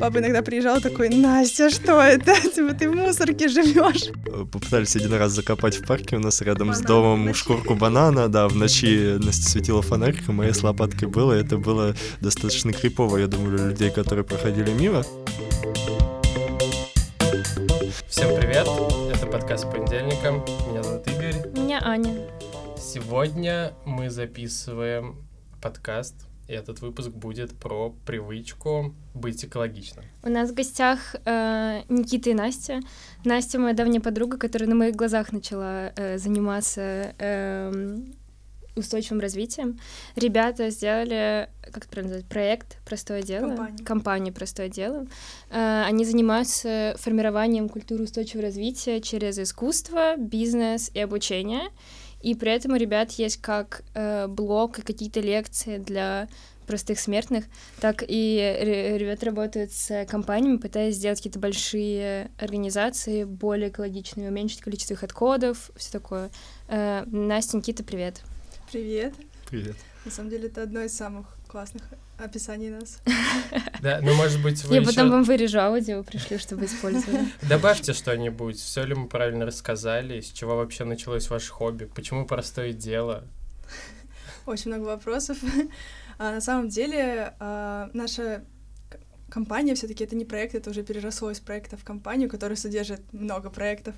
Папа иногда приезжал такой: Настя, что это? Типа ты в мусорке живешь. Попытались один раз закопать в парке у нас рядом с домом шкурку банана, да, в ночи Настя светила фонариком, а я с лопаткой был, и это было достаточно крипово, я думаю, для людей, которые проходили мимо. Всем привет, это подкаст по понедельникам, меня зовут Игорь. Меня Аня. Сегодня мы записываем подкаст. И этот выпуск будет про привычку быть экологичным. У нас в гостях Никита и Настя. Настя моя давняя подруга, которая на моих глазах начала заниматься устойчивым развитием. Ребята сделали, как это правильно называется, проект «Простое дело», компания «Простое дело». Они занимаются формированием культуры устойчивого развития через искусство, бизнес и обучение. И при этом у ребят есть как блог и какие-то лекции для простых смертных, так и ребята работают с компаниями, пытаясь сделать какие-то большие организации более экологичными, уменьшить количество их отходов, все такое. Настя, Никита, привет. Привет. Привет. На самом деле это одно из самых классных описаний нас. Да, ну может быть вы. Я потом вам вырежу аудио, пришлю, чтобы использовали. Добавьте что-нибудь, все ли мы правильно рассказали, с чего вообще началось ваше хобби, почему простое дело? Очень много вопросов. На самом деле наша компания все-таки это не проект, это уже переросло из проекта в компанию, которая содержит много проектов.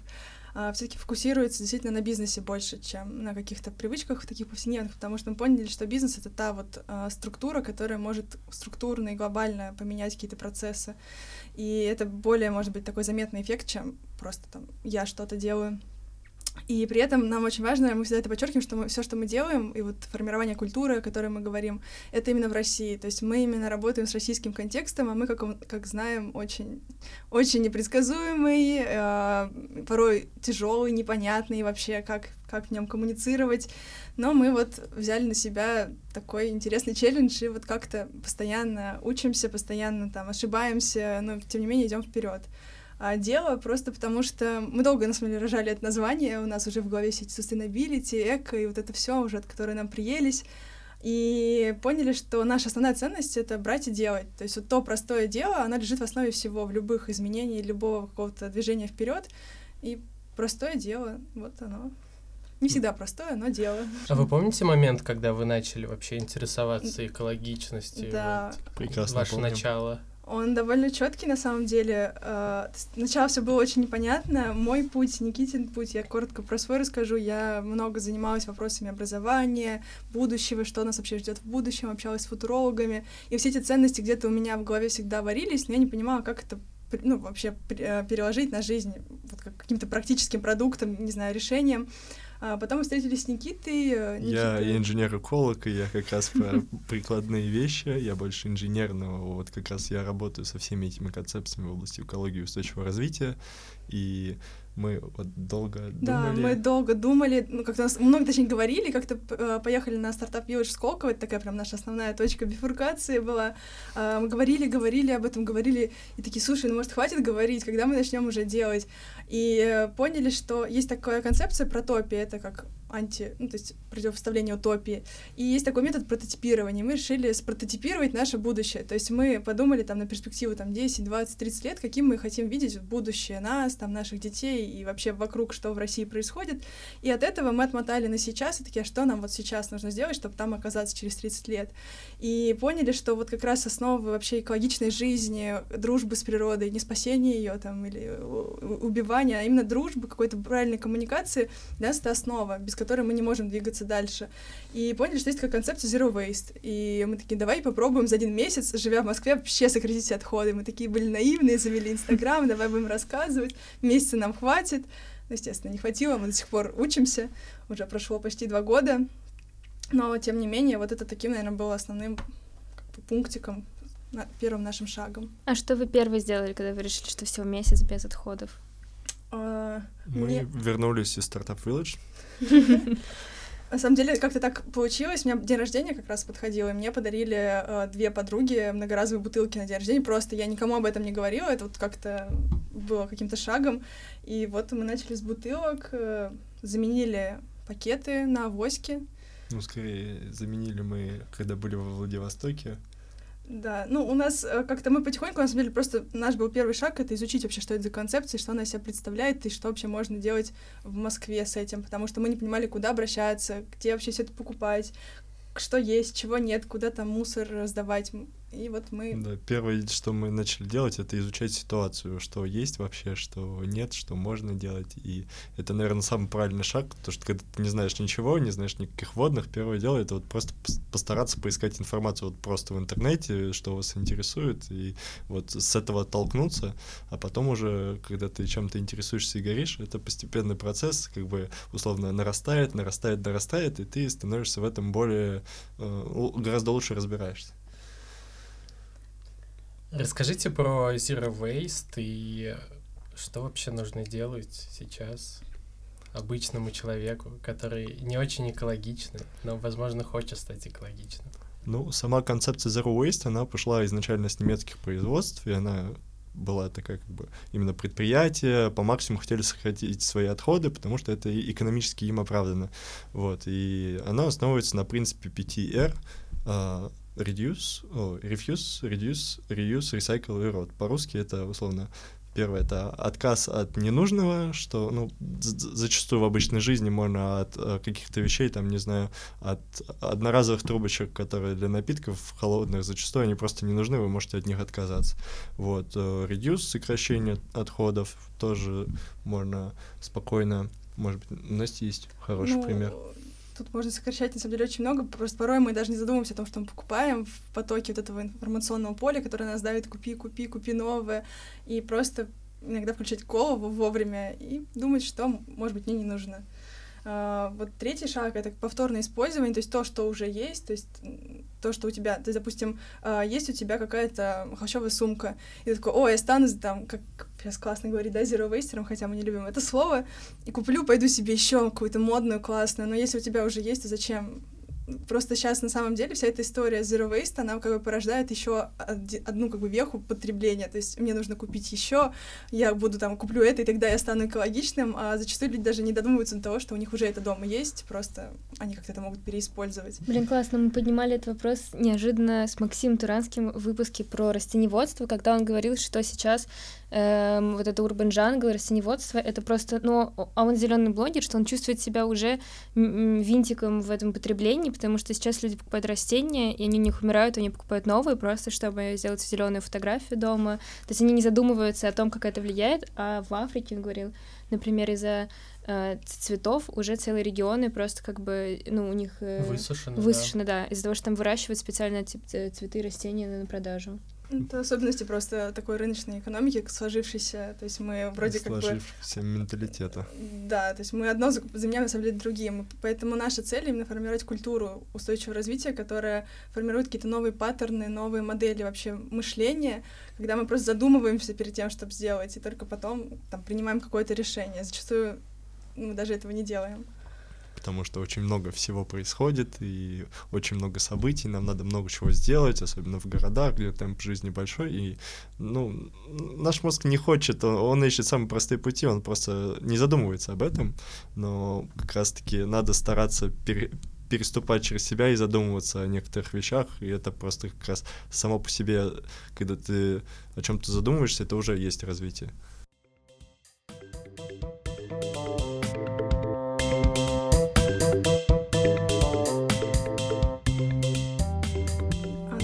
Все-таки фокусируется действительно на бизнесе больше, чем на каких-то привычках таких повседневных, потому что мы поняли, что бизнес — это та вот структура, которая может структурно и глобально поменять какие-то процессы, и это более, может быть, такой заметный эффект, чем просто там «я что-то делаю». И при этом нам очень важно, мы всегда это подчеркиваем, что все, что мы делаем, и вот формирование культуры, о которой мы говорим, это именно в России. То есть мы именно работаем с российским контекстом, а мы, как знаем, очень, очень непредсказуемый, порой тяжелый, непонятный вообще, как в нем коммуницировать. Но мы вот взяли на себя такой интересный челлендж, и вот как-то постоянно учимся, постоянно там ошибаемся, но тем не менее идем вперед. Дело просто потому, что мы долго, на самом деле, рожали это название, у нас уже в голове все эти sustainability, эко и вот это все уже, от которой нам приелись, и поняли, что наша основная ценность — это брать и делать, то есть вот то простое дело, оно лежит в основе всего, в любых изменениях, любого какого-то движения вперед, и простое дело, вот оно. Не всегда простое, но дело. А вы помните момент, когда вы начали вообще интересоваться экологичностью? Да. Вот, прекрасно ваше помню. Начало? Он довольно четкий, на самом деле. Сначала все было очень непонятно. Мой путь, Никитин путь, я коротко про свой расскажу. Я много занималась вопросами образования, будущего, что нас вообще ждет в будущем, общалась с футурологами. И все эти ценности где-то у меня в голове всегда варились, но я не понимала, как это вообще переложить на жизнь вот, как каким-то практическим продуктом, не знаю, решением. А потом мы встретились с Никитой. Я инженер-эколог, и я как раз про прикладные вещи, я больше инженер, но вот как раз я работаю со всеми этими концепциями в области экологии и устойчивого развития, и мы вот долго думали. Да, мы долго думали, как-то нас много, точнее, говорили, как-то поехали на Startup Village в Сколково, это такая прям наша основная точка бифуркации была. Мы говорили об этом, говорили, и такие: слушай, ну может хватит говорить, когда мы начнем уже делать? И поняли, что есть такая концепция протопия, это как то есть противопоставление утопии. И есть такой метод прототипирования. Мы решили спрототипировать наше будущее. То есть мы подумали там на перспективу там 10, 20, 30 лет, каким мы хотим видеть будущее нас, там наших детей и вообще вокруг, что в России происходит. И от этого мы отмотали на сейчас и такие: а что нам вот сейчас нужно сделать, чтобы там оказаться через 30 лет? И поняли, что вот как раз основы вообще экологичной жизни, дружбы с природой, не спасение ее там или убивание, а именно дружбы, какой-то правильной коммуникации, да, это основа, без которой мы не можем двигаться дальше. И поняли, что есть такая концепция Zero Waste. И мы такие: давай попробуем за 1 месяц, живя в Москве, вообще сократить все отходы. Мы такие были наивные, завели Инстаграм, давай будем рассказывать, месяца нам хватит. Ну, естественно, не хватило, мы до сих пор учимся, уже прошло почти 2 года. Но, тем не менее, вот это таким, наверное, было основным пунктиком, первым нашим шагом. А что вы первое сделали, когда вы решили, что всего месяц без отходов? Мы вернулись из Startup Village. На самом деле, как-то так получилось. У меня день рождения как раз подходил, и мне подарили 2 подруги многоразовые бутылки на день рождения. Просто я никому об этом не говорила, это вот как-то было каким-то шагом. И вот мы начали с бутылок, заменили пакеты на авоськи. Ну, скорее, заменили мы, когда были во Владивостоке. Да, ну, у нас как-то мы потихоньку, на самом деле, просто наш был первый шаг — это изучить вообще, что это за концепция, что она из себя представляет, и что вообще можно делать в Москве с этим, потому что мы не понимали, куда обращаться, где вообще все это покупать, что есть, чего нет, куда там мусор сдавать, и вот мы... Да, первое, что мы начали делать, это изучать ситуацию, что есть вообще, что нет, что можно делать, и это, наверное, самый правильный шаг, потому что когда ты не знаешь ничего, не знаешь никаких водных, первое дело — это вот просто постараться поискать информацию вот просто в интернете, что вас интересует, и вот с этого оттолкнуться, а потом уже, когда ты чем-то интересуешься и горишь, это постепенный процесс, как бы, условно, нарастает, и ты становишься в этом более, гораздо лучше разбираешься. Расскажите про Zero Waste и что вообще нужно делать сейчас обычному человеку, который не очень экологичный, но, возможно, хочет стать экологичным. Ну, сама концепция Zero Waste, она пошла изначально с немецких производств, и она была такая, как бы, именно предприятие, по максимуму хотели сократить свои отходы, потому что это экономически им оправдано. Вот, и она основывается на принципе 5R — Reduce, Reuse, Recycle и Rot. По-русски это, условно, первое — это отказ от ненужного, что, ну, зачастую в обычной жизни можно от каких-то вещей, там, не знаю, от одноразовых трубочек, которые для напитков холодных, зачастую они просто не нужны, вы можете от них отказаться. Вот, Reduce, сокращение отходов, тоже можно спокойно, может быть, у нас есть хороший пример. Тут можно сокращать, на самом деле, очень много, просто порой мы даже не задумываемся о том, что мы покупаем в потоке вот этого информационного поля, которое нас давит: купи новое, и просто иногда включать голову вовремя и думать, что, может быть, мне не нужно. Вот третий шаг — это повторное использование, то есть то, что уже есть, то есть то, что у тебя, то есть, допустим, есть у тебя какая-то холщовая сумка, и ты такой: ой, я стану, там, как сейчас классно говорить, да, zero waster'ом, хотя мы не любим это слово, и куплю, пойду себе еще какую-то модную, классную, но если у тебя уже есть, то зачем? Просто сейчас, на самом деле, вся эта история Zero Waste, она как бы порождает еще одну, как бы, веху потребления, то есть мне нужно купить еще, я буду там, куплю это, и тогда я стану экологичным, а зачастую люди даже не додумываются до того, что у них уже это дома есть, просто они как-то это могут переиспользовать. Блин, классно, мы поднимали этот вопрос неожиданно с Максимом Туранским в выпуске про растениеводство, когда он говорил, что сейчас вот это Urban Jungle, растениеводство, это просто, ну, а он зеленый блогер, что он чувствует себя уже винтиком в этом потреблении, потому что сейчас люди покупают растения, и они у них умирают, они покупают новые, просто чтобы сделать зеленую фотографию дома. То есть они не задумываются о том, как это влияет, а в Африке, он говорил, например, из-за цветов уже целые регионы просто, как бы, ну, у них... Высушено, да. Из-за того, что там выращивают специально цветы, растения на продажу. Это особенности просто такой рыночной экономики, сложившейся, то есть мы вроде как бы... Сложившегося менталитета. Да, то есть мы одно заменяем, на самом деле, другим, поэтому наша цель — именно формировать культуру устойчивого развития, которая формирует какие-то новые паттерны, новые модели вообще мышления, когда мы просто задумываемся перед тем, чтобы сделать, и только потом там принимаем какое-то решение. Зачастую мы даже этого не делаем. Потому что очень много всего происходит, и очень много событий, нам надо много чего сделать, особенно в городах, где темп жизни большой, и, ну, наш мозг не хочет, он ищет самые простые пути, он просто не задумывается об этом, но как раз-таки надо стараться переступать через себя и задумываться о некоторых вещах, и это просто как раз само по себе, когда ты о чем-то задумываешься, это уже есть развитие.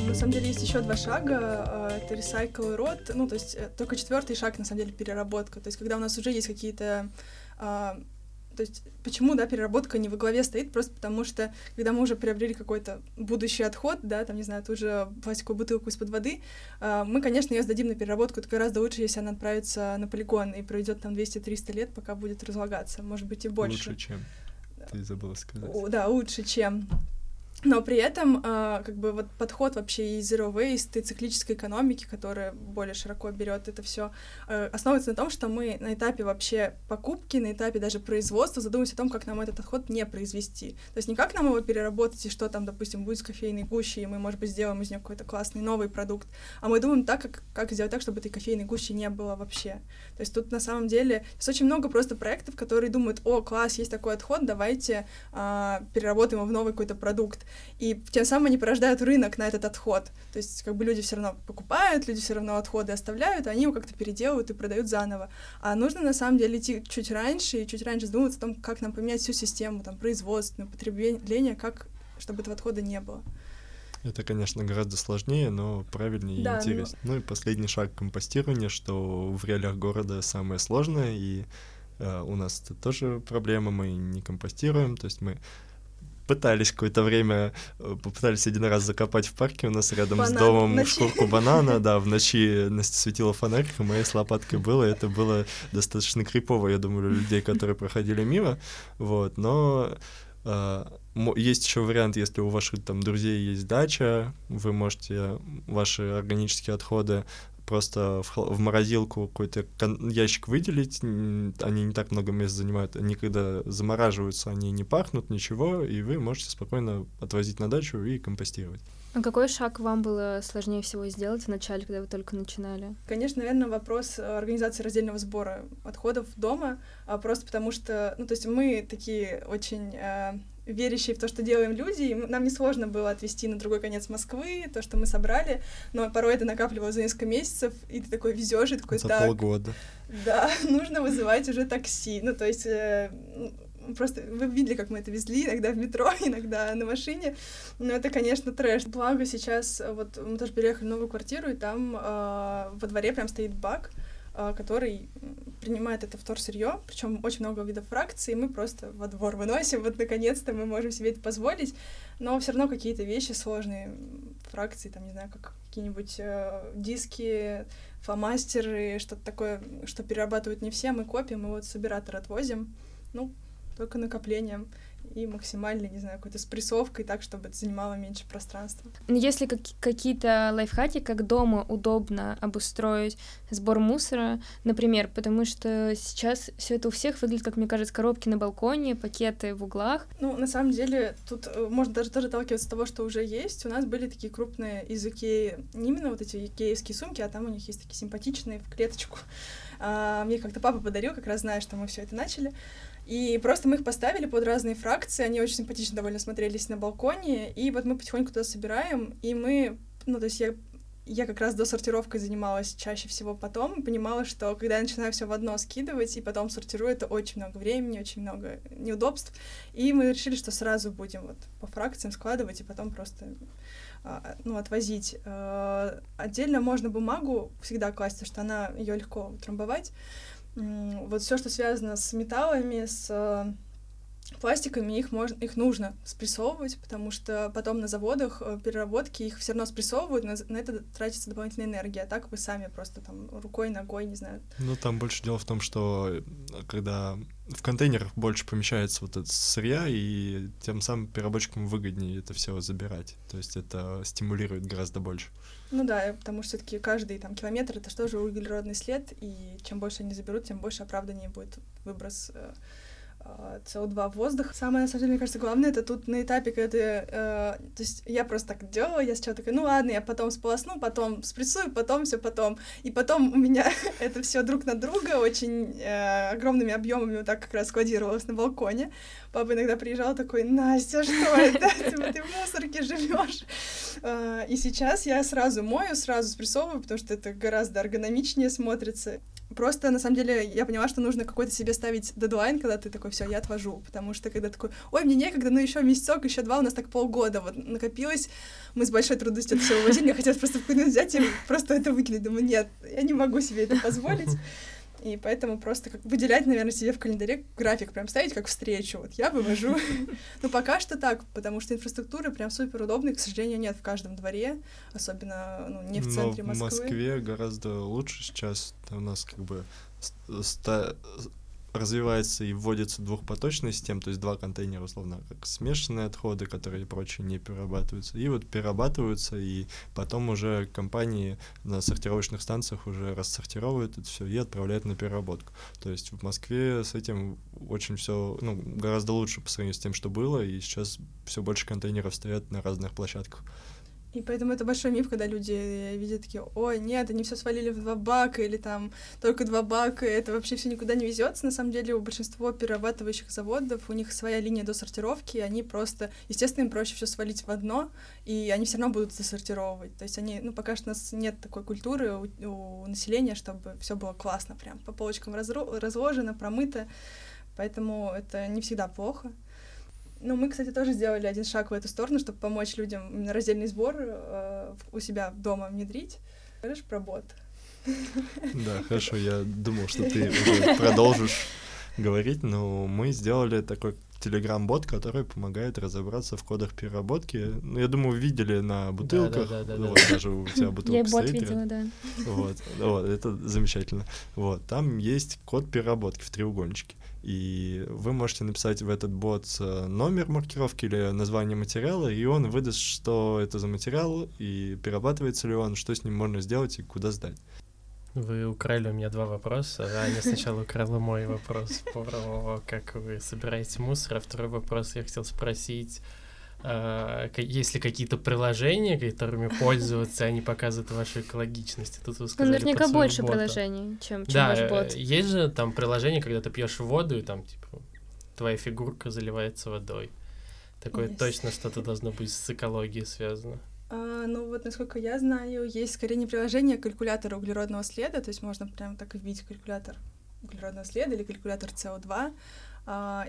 На самом деле есть еще два шага, это recycle и rot, ну, то есть только четвертый шаг, на самом деле, переработка, то есть когда у нас уже есть какие-то, то есть почему, да, переработка не во главе стоит, просто потому что, когда мы уже приобрели какой-то будущий отход, да, там, не знаю, ту же пластиковую бутылку из-под воды, мы, конечно, ее сдадим на переработку, это гораздо лучше, если она отправится на полигон и пройдет там 200-300 лет, пока будет разлагаться, может быть, и больше. Лучше, чем, да. Ты забыла сказать. Да, лучше, чем. Но при этом как бы вот подход вообще и Zero Waste, и циклической экономики, которая более широко берет это все, основывается на том, что мы на этапе вообще покупки, на этапе даже производства задумываемся о том, как нам этот отход не произвести. То есть не как нам его переработать, и что там, допустим, будет с кофейной гущей, и мы, может быть, сделаем из нее какой-то классный новый продукт, а мы думаем так, как сделать так, чтобы этой кофейной гущи не было вообще. То есть тут на самом деле сейчас очень много просто проектов, которые думают: о, класс, есть такой отход, давайте переработаем его в новый какой-то продукт. И тем самым они порождают рынок на этот отход. То есть как бы люди все равно покупают, люди все равно отходы оставляют, а они его как-то переделывают и продают заново. А нужно на самом деле идти чуть раньше и чуть раньше задумываться о том, как нам поменять всю систему там, производственную, потребление, как, чтобы этого отхода не было. Это, конечно, гораздо сложнее, но правильнее и интереснее. Ну и последний шаг — компостирования, что в реалиях города самое сложное, и у нас это тоже проблема, мы не компостируем, то есть мы пытались какое-то время, попытались один раз закопать в парке, у нас рядом банан с домом шкурку банана, да, в ночи Настя светила фонариком, а я с лопаткой было, это было достаточно крипово, я думаю, для людей, которые проходили мимо, вот, но есть еще вариант, если у ваших там друзей есть дача, вы можете ваши органические отходы просто в морозилку какой-то ящик выделить, они не так много места занимают, они когда замораживаются, они не пахнут, ничего, и вы можете спокойно отвозить на дачу и компостировать. А какой шаг вам было сложнее всего сделать в начале, когда вы только начинали? Конечно, наверное, вопрос организации раздельного сбора отходов дома, просто потому что, ну, то есть мы такие очень верящие в то, что делаем люди, и нам несложно было отвезти на другой конец Москвы то, что мы собрали, но порой это накапливалось за несколько месяцев, и ты такой везёшь, и такой, так, полгода. Да, нужно вызывать уже такси, ну, то есть просто вы видели, как мы это везли, иногда в метро, иногда на машине, но это, конечно, трэш. Благо сейчас, вот мы тоже переехали в новую квартиру, и там во дворе прям стоит бак, который принимает это вторсырье, причем очень много видов фракций, мы просто во двор выносим, вот наконец-то мы можем себе это позволить, но все равно какие-то вещи сложные, фракции, там, не знаю, как какие-нибудь диски, фломастеры, что-то такое, что перерабатывают не все, мы копим, и вот собиратор отвозим, ну, только накоплением и максимально, не знаю, какой-то спрессовкой, так, чтобы это занимало меньше пространства. Есть ли какие-то лайфхаки, как дома удобно обустроить сбор мусора, например, потому что сейчас все это у всех выглядит, как мне кажется, коробки на балконе, пакеты в углах. Ну, на самом деле, тут можно даже отталкиваться от того, что уже есть. У нас были такие крупные из Икеи, не именно вот эти икеевские сумки, а там у них есть такие симпатичные в клеточку. Мне как-то папа подарил, как раз зная, что мы все это начали. И просто мы их поставили под разные фракции, они очень симпатично довольно смотрелись на балконе, и вот мы потихоньку туда собираем, и мы, ну, то есть я как раз досортировкой занималась чаще всего потом, понимала, что когда я начинаю все в одно скидывать и потом сортирую, это очень много времени, очень много неудобств, и мы решили, что сразу будем вот по фракциям складывать и потом просто, ну, отвозить. Отдельно можно бумагу всегда класть, потому что она, ее легко утрамбовать. Вот все, что связано с металлами, с пластиками, их нужно спрессовывать, потому что потом на заводах переработки их все равно спрессовывают, на это тратится дополнительная энергия, а так вы сами просто там рукой, ногой, не знаю. Ну, там больше дело в том, что когда в контейнерах больше помещается вот это сырья, и тем самым переработчикам выгоднее это все забирать, то есть это стимулирует гораздо больше. Ну да, потому что все-таки каждый там километр — это тоже углеродный след, и чем больше они заберут, тем больше оправданнее будет выброс СО2 в воздух. Самое, на самом деле, мне кажется, главное — это тут на этапе, когда ты... то есть я просто так делала, я сначала такая, ну ладно, я потом сполосну, потом спрессую, потом все потом. И потом у меня это все друг на друга очень огромными объемами вот так как раз складировалось на балконе. Папа иногда приезжал такой: Настя, что это? Ты в мусорке живешь. И сейчас я сразу мою, сразу спрессовываю, потому что это гораздо эргономичнее смотрится. Просто, на самом деле, я поняла, что нужно какой-то себе ставить дедлайн, когда ты такой: все, я отвожу, потому что когда такой: ой, мне некогда, ну еще месяцок, еще два, у нас так полгода вот накопилось, мы с большой трудностью это все увозили, мне хотелось просто взять и просто это выкинуть, думаю, нет, я не могу себе это позволить. И поэтому просто как выделять, наверное, себе в календаре график, прям ставить как встречу. Вот я вывожу. Но пока что так, потому что инфраструктуры прям суперудобной, к сожалению, нет в каждом дворе, особенно, ну, не в центре Москвы. В Москве гораздо лучше сейчас. У нас как бы развивается и вводится двухпоточная система, то есть два контейнера, условно, как смешанные отходы, которые и прочие не перерабатываются, и вот перерабатываются, и потом уже компании на сортировочных станциях уже рассортировывают это все и отправляют на переработку. То есть в Москве с этим очень все, ну, гораздо лучше по сравнению с тем, что было, и сейчас все больше контейнеров стоят на разных площадках. И поэтому это большой миф, когда люди видят такие: ой, нет, они все свалили в два бака, или там только два бака, это вообще все никуда не везется. На самом деле у большинства перерабатывающих заводов, у них своя линия досортировки, они просто, естественно, им проще все свалить в одно, и они все равно будут досортировывать. То есть они, ну, пока что у нас нет такой культуры у населения, чтобы все было классно, прям по полочкам разложено, промыто, поэтому это не всегда плохо. Ну, мы, кстати, тоже сделали один шаг в эту сторону, чтобы помочь людям именно раздельный сбор у себя дома внедрить. Скажешь про бот? Да, хорошо, я думал, что ты уже продолжишь говорить, но мы сделали такой телеграм-бот, который помогает разобраться в кодах переработки. Ну, я думаю, видели на бутылках. Да. Вот, даже у тебя бутылка стоит. Я бот видела, да. Вот, это замечательно. Вот, там есть код переработки в треугольничке. И вы можете написать в этот бот номер маркировки или название материала, и он выдаст, что это за материал, и перерабатывается ли он, что с ним можно сделать и куда сдать. Вы украли у меня два вопроса. Аня сначала украла мой вопрос про того, как вы собираете мусор, а второй вопрос я хотел спросить, есть ли какие-то приложения, которыми пользуются, и они показывают вашу экологичность. Тут вы сказали, наверняка больше бота. Приложений, чем да, ваш бот. Есть же там приложение, когда ты пьешь воду, и там, типа, твоя фигурка заливается водой. Такое есть. Точно что-то должно быть с экологией связано. Ну вот, насколько я знаю, есть скорее не приложение, а калькулятор углеродного следа, то есть можно прям так вбить калькулятор углеродного следа или калькулятор СО2,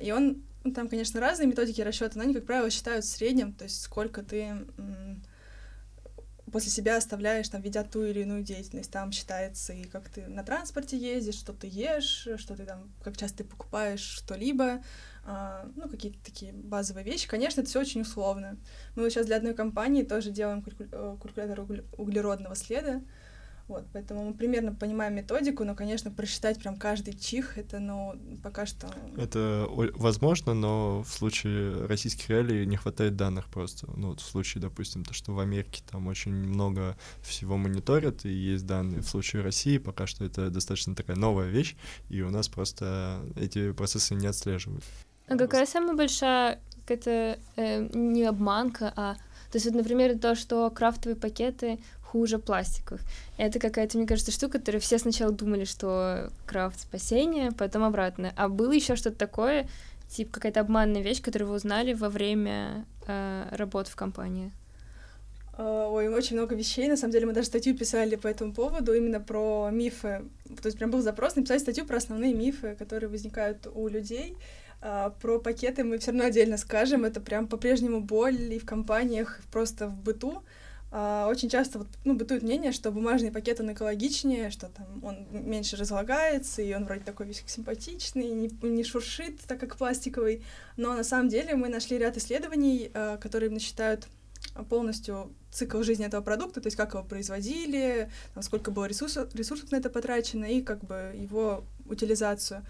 и он, ну, там, конечно, разные методики расчета, но они, как правило, считают в среднем, то есть сколько ты после себя оставляешь, там, ведя ту или иную деятельность, там считается и как ты на транспорте ездишь, что ты ешь, что ты там, как часто ты покупаешь что-либо, ну, какие-то такие базовые вещи. Конечно, это все очень условно. Мы вот сейчас для одной компании тоже делаем калькулятор углеродного следа. Вот, поэтому мы примерно понимаем методику, но, конечно, просчитать прям каждый чих, это, ну, пока что... Это возможно, но в случае российских реалий не хватает данных просто. Ну, вот в случае, допустим, то, что в Америке там очень много всего мониторят, и есть данные. В случае России пока что это достаточно такая новая вещь, и у нас просто эти процессы не отслеживают. А какая самая большая какая-то не обманка, а... То есть, вот, например, то, что крафтовые пакеты... хуже пластиковых. Это какая-то, мне кажется, штука, которую все сначала думали, что крафт спасение, потом обратно. А было еще что-то такое, типа какая-то обманная вещь, которую вы узнали во время работы в компании? Ой, очень много вещей. На самом деле мы даже статью писали по этому поводу, именно про мифы. То есть прям был запрос написать статью про основные мифы, которые возникают у людей. Про пакеты мы все равно отдельно скажем. Это прям по-прежнему боль и в компаниях, просто в быту. Очень часто вот, ну, бытует мнение, что бумажный пакет, он экологичнее, что там он меньше разлагается, и он вроде такой весь симпатичный, не шуршит, так как пластиковый. Но на самом деле мы нашли ряд исследований, которые насчитают полностью цикл жизни этого продукта, то есть как его производили, там, сколько было ресурсов на это потрачено, и как бы его утилизацию.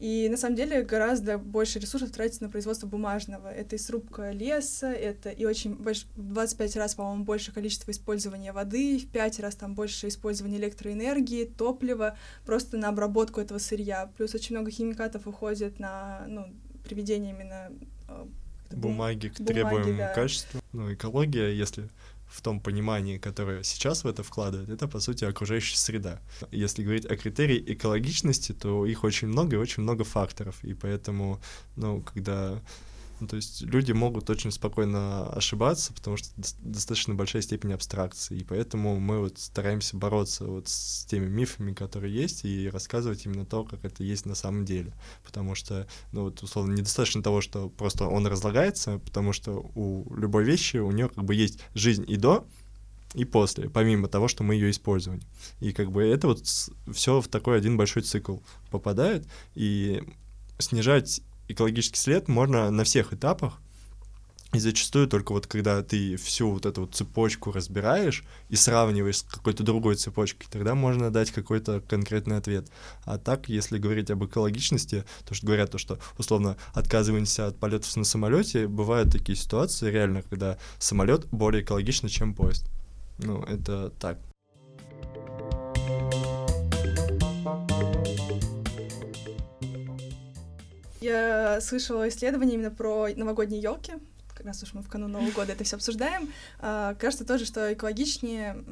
И на самом деле гораздо больше ресурсов тратится на производство бумажного. Это и срубка леса, это и очень больше, 25 раз, по-моему, больше количество использования воды, в 5 раз там больше использования электроэнергии, топлива, просто на обработку этого сырья. Плюс очень много химикатов уходит на, ну, приведение именно... Бумаги к требуемому качеству. Ну, экология, если... в том понимании, которое сейчас в это вкладывает, это, по сути, окружающая среда. Если говорить о критерии экологичности, то их очень много и очень много факторов, и поэтому, ну, когда... Ну, то есть люди могут очень спокойно ошибаться, потому что достаточно большая степень абстракции, и поэтому мы вот стараемся бороться вот с теми мифами, которые есть, и рассказывать именно то, как это есть на самом деле, потому что, ну, вот, условно, недостаточно того, что просто он разлагается, потому что у любой вещи, у нее как бы есть жизнь и до, и после, помимо того, что мы ее использовали. И как бы это вот все в такой один большой цикл попадает, и снижать экологический след можно на всех этапах, И зачастую только вот когда ты всю вот эту вот цепочку разбираешь и сравниваешь с какой-то другой цепочкой, тогда можно дать какой-то конкретный ответ. А так, если говорить об экологичности, то что говорят, то что условно отказываемся от полетов на самолете, бывают такие ситуации реально, когда самолет более экологичный, чем поезд. Ну, это так. Я слышала исследование именно про новогодние елки. Как раз уж мы в канун Нового года это все обсуждаем. Кажется тоже, что экологичнее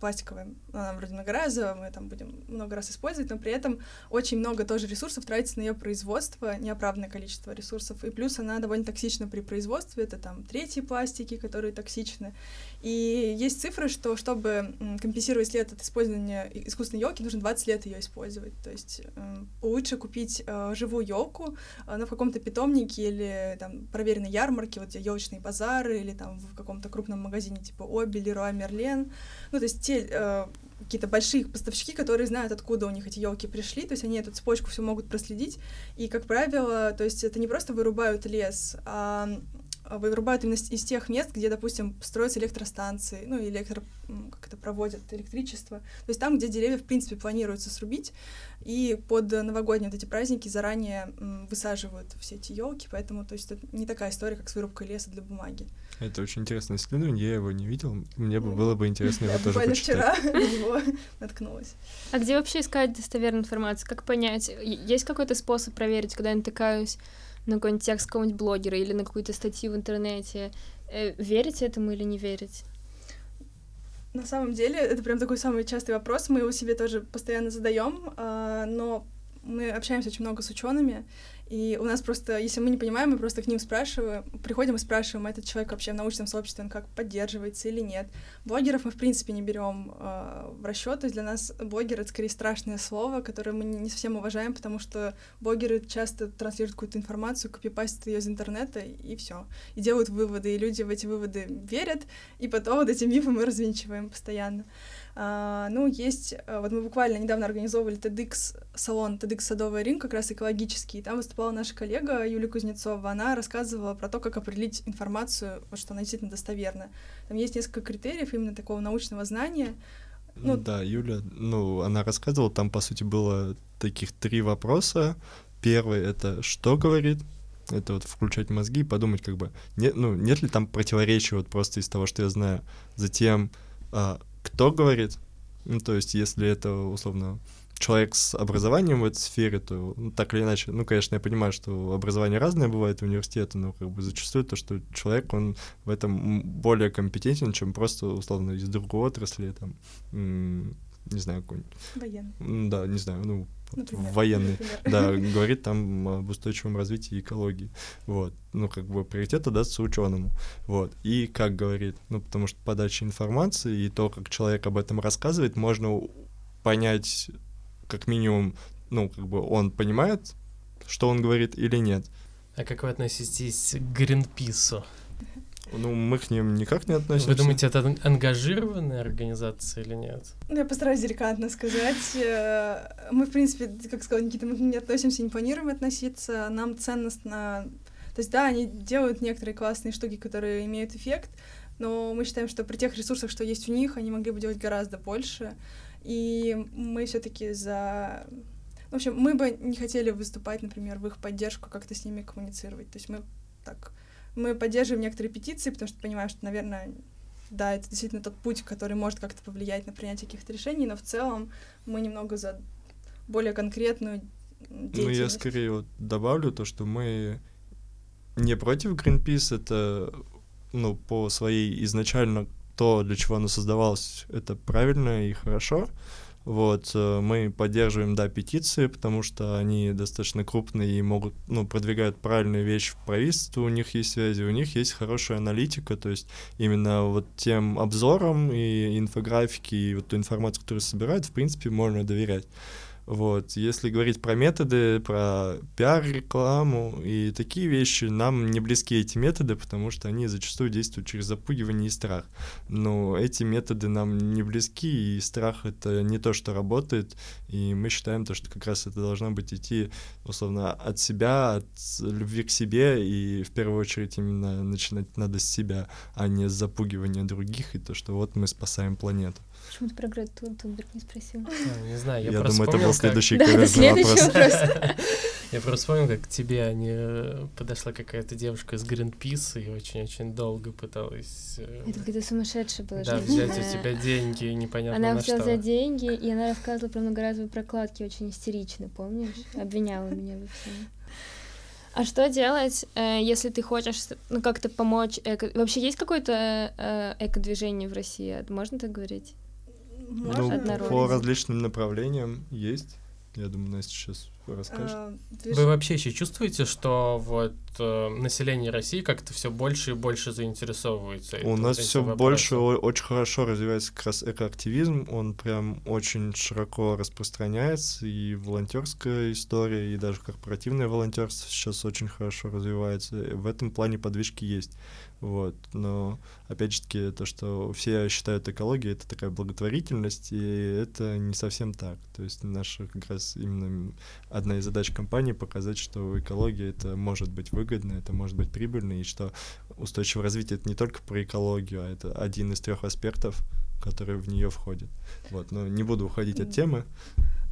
пластиковая, она вроде многоразовая, мы там будем много раз использовать, но при этом очень много тоже ресурсов тратится на ее производство, неоправданное количество ресурсов, и плюс она довольно токсична при производстве, это там третьи пластики, которые токсичны. И есть цифры, что чтобы компенсировать след от использования искусственной елки, нужно 20 лет ее использовать. То есть лучше купить живую елку, но в каком-то питомнике или там проверенной ярмарке, вот елочные базары, или там в каком-то крупном магазине типа Оби, Леруа Мерлен. Ну, то есть те какие-то большие поставщики, которые знают, откуда у них эти елки пришли, то есть они эту цепочку всю могут проследить, и, как правило, то есть это не просто вырубают лес, а вырубают именно из тех мест, где, допустим, строятся электростанции, ну, как это проводят, электричество, то есть там, где деревья, в принципе, планируется срубить, и под новогодние вот эти праздники заранее высаживают все эти елки, поэтому, то есть, это не такая история, как с вырубкой леса для бумаги. Это очень интересное исследование, я его не видел, мне было бы интересно его тоже почитать. Я буквально вчера на него наткнулась. А где вообще искать достоверную информацию? Как понять? Есть какой-то способ проверить, когда я натыкаюсь на какой-нибудь текст какого-нибудь блогера или на какую-то статью в интернете? Верите этому или не верите? На самом деле, это прям такой самый частый вопрос, мы его себе тоже постоянно задаем, но мы общаемся очень много с учеными, и у нас просто, если мы не понимаем, мы просто к ним спрашиваем, приходим и спрашиваем, этот человек вообще в научном сообществе, он как поддерживается или нет. Блогеров мы, в принципе, не берем в расчет, то есть для нас блогер — это скорее страшное слово, которое мы не совсем уважаем, потому что блогеры часто транслируют какую-то информацию, копипастят ее из интернета, и все. И делают выводы, и люди в эти выводы верят, и потом вот эти мифы мы развенчиваем постоянно. Ну, есть, вот мы буквально недавно организовывали TEDx салон, TEDx Садовый Рим, как раз экологический, и там выступала наша коллега Юлия Кузнецова, она рассказывала про то, как определить информацию, вот что она действительно достоверна. Там есть несколько критериев именно такого научного знания. Ну, да, Юля, ну, она рассказывала, там, по сути, было таких 3 вопроса. Первый — это «что говорит?», это вот включать мозги и подумать, как бы, нет ли там противоречия вот просто из того, что я знаю. Затем кто говорит? Ну, то есть, если это, условно, человек с образованием в этой сфере, то так или иначе, ну, конечно, я понимаю, что образование разное бывает в университете, но как бы зачастую то, что человек, он в этом более компетентен, чем просто, условно, из другой отрасли, там, не знаю, какой-нибудь... Военный. Да, не знаю, ну, например, военный, да, говорит там об устойчивом развитии экологии, вот, ну, как бы приоритет отдастся ученому, вот, и как говорит, ну, потому что подача информации и то, как человек об этом рассказывает, можно понять, как минимум, ну, как бы он понимает, что он говорит или нет. А как вы относитесь к Greenpeace? Ну, мы к ним никак не относимся. Вы думаете, это ангажированная организация или нет? Ну, я постараюсь деликатно сказать. Мы, в принципе, как сказал Никита, мы к ним не относимся, не планируем относиться. Нам ценностно... То есть, да, они делают некоторые классные штуки, которые имеют эффект, но мы считаем, что при тех ресурсах, что есть у них, они могли бы делать гораздо больше. И мы все-таки за... В общем, мы бы не хотели выступать, например, в их поддержку, как-то с ними коммуницировать. То есть мы так... Мы поддерживаем некоторые петиции, потому что понимаем, что, наверное, да, это действительно тот путь, который может как-то повлиять на принятие каких-то решений, но в целом мы немного за более конкретную деятельность. Ну, я скорее вот добавлю то, что мы не против Greenpeace, это, ну, по своей изначально то, для чего оно создавалось, это правильно и хорошо. Вот, мы поддерживаем, да, петиции, потому что они достаточно крупные и могут, ну, продвигают правильную вещь в правительстве, у них есть связи, у них есть хорошая аналитика, то есть именно вот тем обзорам и инфографике, и вот ту информацию, которую собирают, в принципе, можно доверять. Вот. Если говорить про методы, про пиар, рекламу и такие вещи, нам не близки эти методы, потому что они зачастую действуют через запугивание и страх. Но эти методы нам не близки, и страх — это не то, что работает, и мы считаем, то, что как раз это должно быть идти, условно, от себя, от любви к себе, и в первую очередь именно начинать надо с себя, а не с запугивания других, и то, что вот мы спасаем планету. Почему ты про Грету Тунберг не спросил? Не знаю, я просто вспомнил, следующий вопрос. Я просто вспомнил, как к тебе подошла какая-то девушка из Greenpeace и очень-очень долго пыталась... Это какая-то сумасшедшая была. Да, взять у тебя деньги, непонятно на что. Она взяла за деньги, и она рассказывала про многоразовые прокладки очень истерично, помнишь? Обвиняла меня во всем. А что делать, если ты хочешь как-то помочь? Вообще есть какое-то экодвижение в России? Можно так говорить? Можно. Ну, по различным направлениям есть. Я думаю, Настя сейчас расскажет. Вы вообще еще чувствуете, что вот население России как-то все больше и больше заинтересовывается? У нас все больше, очень хорошо развивается как раз экоактивизм, он прям очень широко распространяется, и волонтерская история, и даже корпоративное волонтерство сейчас очень хорошо развивается. В этом плане подвижки есть. Вот. Но, опять же таки, то, что все считают экологией, это такая благотворительность, и это не совсем так. То есть наша как раз именно одна из задач компании — показать, что экология — это может быть выгодно, это может быть прибыльно, и что устойчивое развитие — это не только про экологию, а это один из 3 аспектов, которые в нее входят. Вот. Но не буду уходить от темы.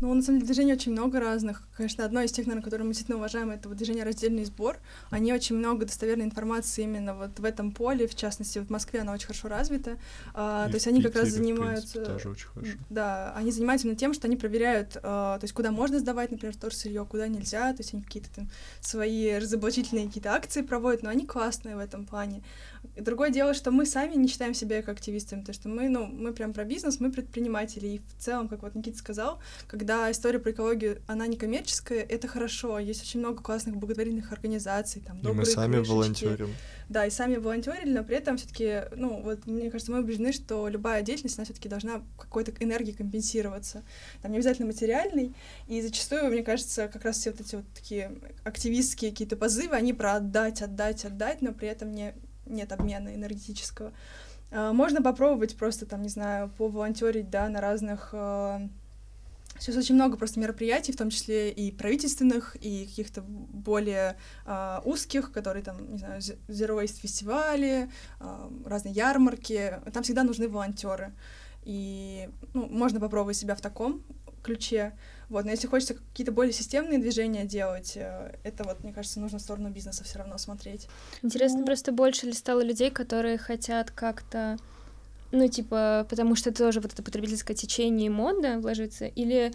Ну, на самом деле, движений очень много разных. Конечно, одно из тех, наверное, которые мы действительно уважаем, это вот движение «Раздельный сбор». Они очень много достоверной информации именно вот в этом поле, в частности, в Москве она очень хорошо развита. То есть они как раз занимаются... В Питере, в принципе, тоже очень хорошо. Да, они занимаются именно тем, что они проверяют, то есть куда можно сдавать, например, вторсырье, куда нельзя. То есть они какие-то там свои разоблачительные какие-то акции проводят, но они классные в этом плане. Другое дело, что мы сами не считаем себя экоактивистами, то что мы прям про бизнес, мы предприниматели. И в целом, как вот Никита сказал, когда история про экологию, она не коммерческая, это хорошо. Есть очень много классных благотворительных организаций, там, добрые крышечки. И мы сами волонтерим. Да, и сами волонтерили, но при этом все-таки, вот мне кажется, мы убеждены, что любая деятельность, она все-таки должна какой-то энергией компенсироваться. Там не обязательно материальной. И зачастую, мне кажется, как раз все вот эти вот такие активистские какие-то позывы, они про отдать, отдать, отдать, но при этом нет обмена энергетического. Можно попробовать просто, там, не знаю, поволонтерить, да, на разных... Сейчас очень много просто мероприятий, в том числе и правительственных, и каких-то более узких, которые там, не знаю, Zero Waste фестивали, разные ярмарки. Там всегда нужны волонтеры. И можно попробовать себя в таком ключе. Вот. Но если хочется какие-то более системные движения делать, это вот, мне кажется, нужно в сторону бизнеса все равно смотреть. Интересно, просто больше ли стало людей, которые хотят как-то, потому что тоже вот это потребительское течение и мода вложится, или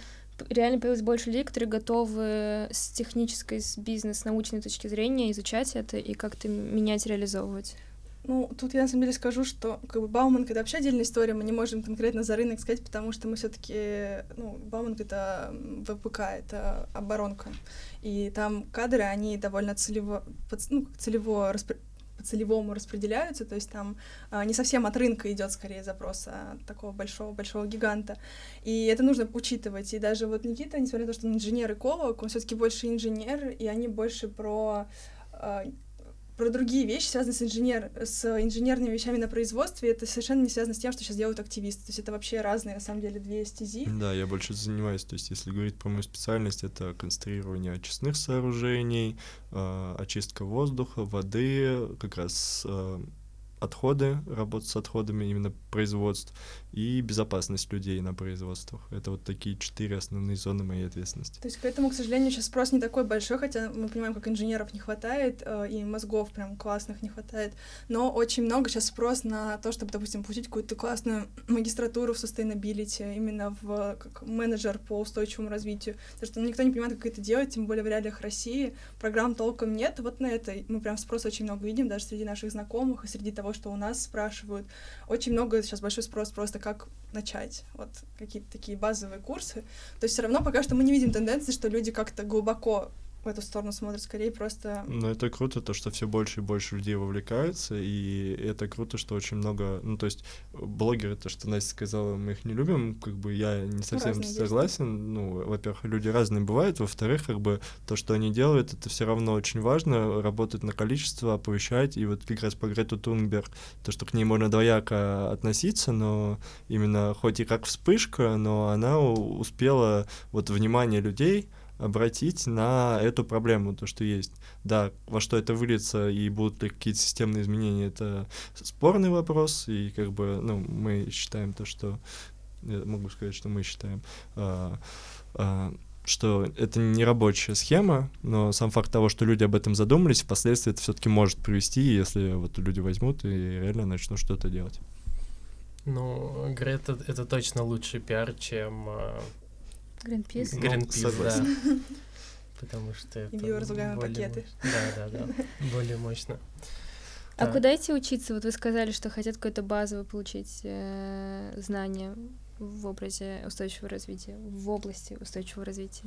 реально появилось больше людей, которые готовы с технической, с бизнес-научной точки зрения изучать это и как-то менять, реализовывать? Тут я на самом деле скажу, что Бауманка — это вообще отдельная история, мы не можем конкретно за рынок сказать, потому что мы все-таки, Бауманка — это ВПК, это оборонка, и там кадры, они довольно по-целевому распределяются, то есть там не совсем от рынка идет скорее запрос, а от такого большого гиганта. И это нужно учитывать. И даже вот Никита, несмотря на то, что он инженер-эколог, он все-таки больше инженер, и они больше про другие вещи, связанные с инженерными вещами на производстве, это совершенно не связано с тем, что сейчас делают активисты. То есть это вообще разные, на самом деле, две стези. Да, я больше занимаюсь, то есть если говорить про мою специальность, это конструирование очистных сооружений, очистка воздуха, воды, как раз отходы, работа с отходами именно производств и безопасность людей на производствах. Это вот такие 4 основные зоны моей ответственности. То есть к этому, к сожалению, сейчас спрос не такой большой, хотя мы понимаем, как инженеров не хватает и мозгов прям классных не хватает, но очень много сейчас спрос на то, чтобы, допустим, получить какую-то классную магистратуру в sustainability, именно как менеджер по устойчивому развитию, потому что никто не понимает, как это делать, тем более в реалиях России программ толком нет. Вот на это мы прям спрос очень много видим, даже среди наших знакомых и среди того, что у нас спрашивают. Очень много сейчас большой спрос просто как начать. Вот какие-то такие базовые курсы. То есть все равно пока что мы не видим тенденции, что люди как-то глубоко в эту сторону смотрят, скорее просто... Ну, это круто, то, что все больше и больше людей вовлекаются, и это круто, что очень много... Ну, то есть блогеры, то, что Настя сказала, мы их не любим, как бы я не совсем согласен. Ну, во-первых, люди разные бывают, во-вторых, как бы то, что они делают, это все равно очень важно, работать на количество, оповещать, и вот как раз по Грету Тунберг, то, что к ней можно двояко относиться, но именно хоть и как вспышка, но она успела вот внимание людей обратить на эту проблему, то, что есть. Да, во что это выльется и будут ли какие-то системные изменения, это спорный вопрос, и как бы, ну, мы считаем то, что... Я могу сказать, что мы считаем, что это не рабочая схема, но сам факт того, что люди об этом задумались, впоследствии это все-таки может привести, если вот люди возьмут и реально начнут что-то делать. Ну, Грета — это точно лучший пиар, чем... Greenpeace, да. Потому что это более... Да, более мощно. А куда идти учиться? Вот вы сказали, что хотят какое-то базовое получить знание в образе устойчивого развития, в области устойчивого развития.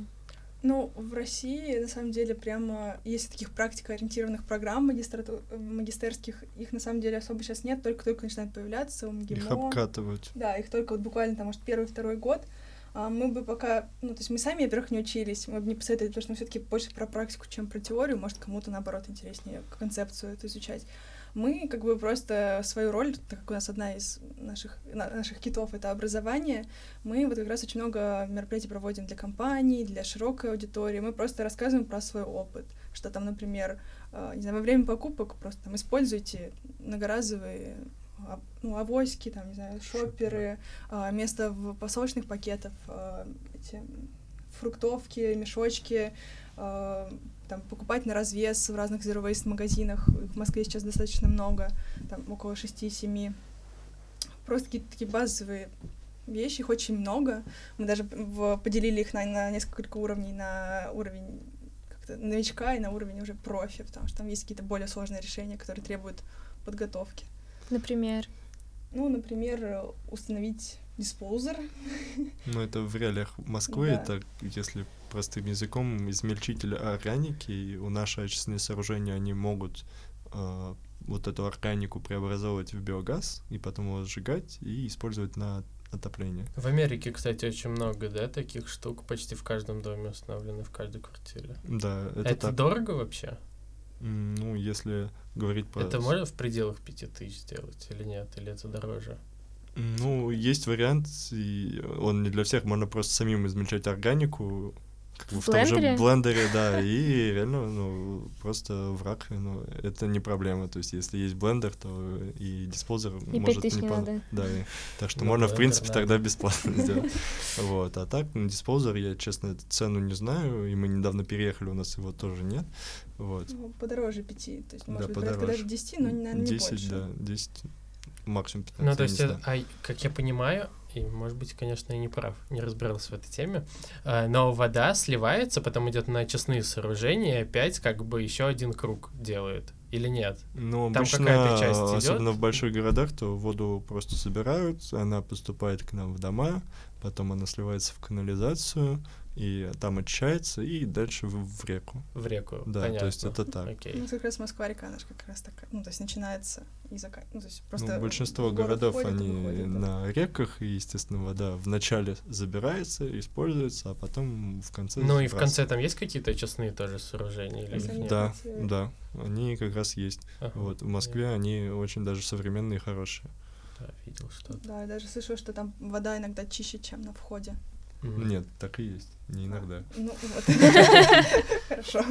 Ну, в России, на самом деле, прямо есть таких практикоориентированных программ магистерских, их на самом деле особо сейчас нет, только начинают появляться, у МГИМО. Их обкатывают. Да, их только вот буквально, там, может, первый-второй год. Мы бы пока, ну, то есть мы сами, во-первых, не учились, мы бы не посоветовали, потому что мы все-таки больше про практику, чем про теорию, может, кому-то, наоборот, интереснее концепцию эту изучать. Мы, как бы, просто свою роль, так как у нас одна из наших китов — это образование, мы вот как раз очень много мероприятий проводим для компаний, для широкой аудитории, мы просто рассказываем про свой опыт, что там, например, не знаю, во время покупок просто там используйте многоразовые... Ну, авоськи, там, не знаю, шопперы, вместо посылочных пакетов, эти фруктовки, мешочки, там, покупать на развес в разных Zero Waste магазинах. Их в Москве сейчас достаточно много, там, около 6-7. Просто какие-то такие базовые вещи, их очень много. Мы даже поделили их на несколько уровней, на уровень как-то новичка и на уровень уже профи, потому что там есть какие-то более сложные решения, которые требуют подготовки. Например? Ну, например, установить диспоузер. Ну, это в реалиях Москвы, да. Это, если простым языком, измельчитель органики, и у наши очистные сооружения, они могут вот эту органику преобразовывать в биогаз, и потом его сжигать и использовать на отопление. В Америке, кстати, очень много, да, таких штук, почти в каждом доме установлены, в каждой квартире. Да, это дорого вообще? Ну, если говорить про... Это можно в пределах 5000 сделать или нет? Или это дороже? Ну, есть вариант, и он не для всех, можно просто самим измельчать органику, как в том же блендере, да, и реально, ну, просто в раковину, ну, это не проблема, то есть если есть блендер, то и диспозер может не понадобиться. Да, так что можно, в принципе, тогда бесплатно сделать. Вот, а так, диспозер, я, честно, цену не знаю, и мы недавно переехали, у нас его тоже нет. Вот. Ну, подороже 5, то есть, может быть, порядка даже 10, но, наверное, не больше. 10, максимум 15. Ну, то есть, как я понимаю, и, может быть, конечно, я не прав, не разбирался в этой теме, но вода сливается, потом идет на очистные сооружения, и опять как бы еще один круг делают. Или нет? Ну, обычно, особенно в больших городах, то воду просто собирают, она поступает к нам в дома, потом она сливается в канализацию, и там очищается, и дальше в реку. В реку, да, понятно. То есть это так. Окей. Ну, как раз Москва-река, она же как раз такая, ну, то есть начинается и заканчивается. Ну, то есть просто большинство городов, они выходит, на реках, и, естественно, вода вначале забирается, используется, а потом в конце... Ну, и в конце там есть какие-то очистные тоже сооружения? Или да, нет? Да, они как раз есть. Ага, вот, в Москве они очень даже современные и хорошие. Да, видел что-то. Да, я даже слышал, что там вода иногда чище, чем на входе. Нет, так и есть, не иногда. Ну вот, хорошо.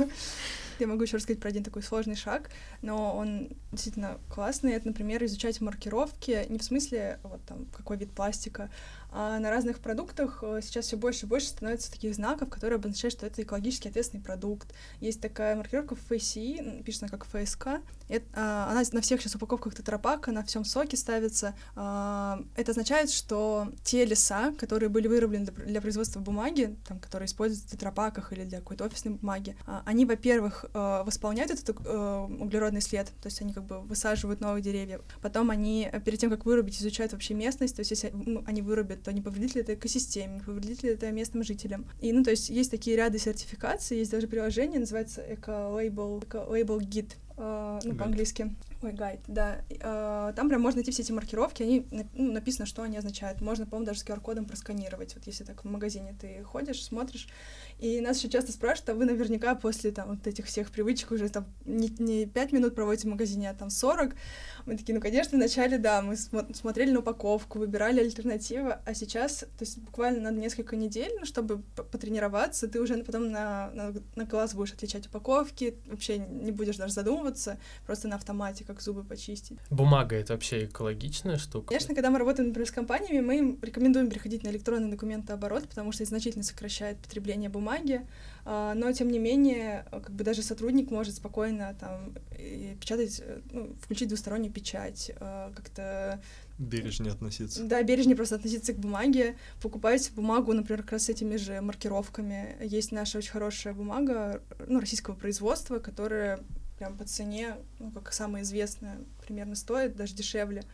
Я могу еще рассказать про один такой сложный шаг, но он действительно классный. Это, например, изучать маркировки, не в смысле, вот там, какой вид пластика, а на разных продуктах сейчас все больше и больше становится таких знаков, которые обозначают, что это экологически ответственный продукт. Есть такая маркировка FSC, пишется как ФСК, она на всех сейчас упаковках тетрапака, на всем соке ставится. Это означает, что те леса, которые были вырублены для производства бумаги, там, которые используются в тетрапаках или для какой-то офисной бумаги, они, во-первых, восполняют этот углеродный след, то есть они как бы высаживают новые деревья. Потом они, перед тем, как вырубить, изучают вообще местность, то есть если они вырубят происходит, то не повредит ли это экосистеме, не повредит ли это местным жителям. И, ну, то есть есть такие ряды сертификаций, есть даже приложение, называется Эко-лейбл Гид. Ну, по-английски. Ой, гайд, да. Там прям можно найти все эти маркировки, они, ну, написано, что они означают. Можно, по-моему, даже с QR-кодом просканировать. Вот если так в магазине ты ходишь, смотришь. И нас еще часто спрашивают, а вы наверняка после там вот этих всех привычек уже там не 5 минут проводите в магазине, а там 40. Мы такие, ну, конечно, вначале, да, мы смотрели на упаковку, выбирали альтернативы, а сейчас, то есть буквально надо несколько недель, ну, чтобы потренироваться, ты уже потом на глаз будешь отличать упаковки, вообще не будешь даже задумываться, просто на автомате, как зубы почистить. Бумага — это вообще экологичная штука? Конечно, когда мы работаем, например, с компаниями, мы им рекомендуем переходить на электронный документооборот, потому что это значительно сокращает потребление бумаги, но, тем не менее, как бы даже сотрудник может спокойно там печатать, ну, включить двустороннюю печать, как-то... Бережнее относиться. Да, бережнее просто относиться к бумаге. Покупать бумагу, например, как раз с этими же маркировками. Есть наша очень хорошая бумага, ну, российского производства, которая... прям по цене, ну, как самая известная, примерно стоит, даже дешевле.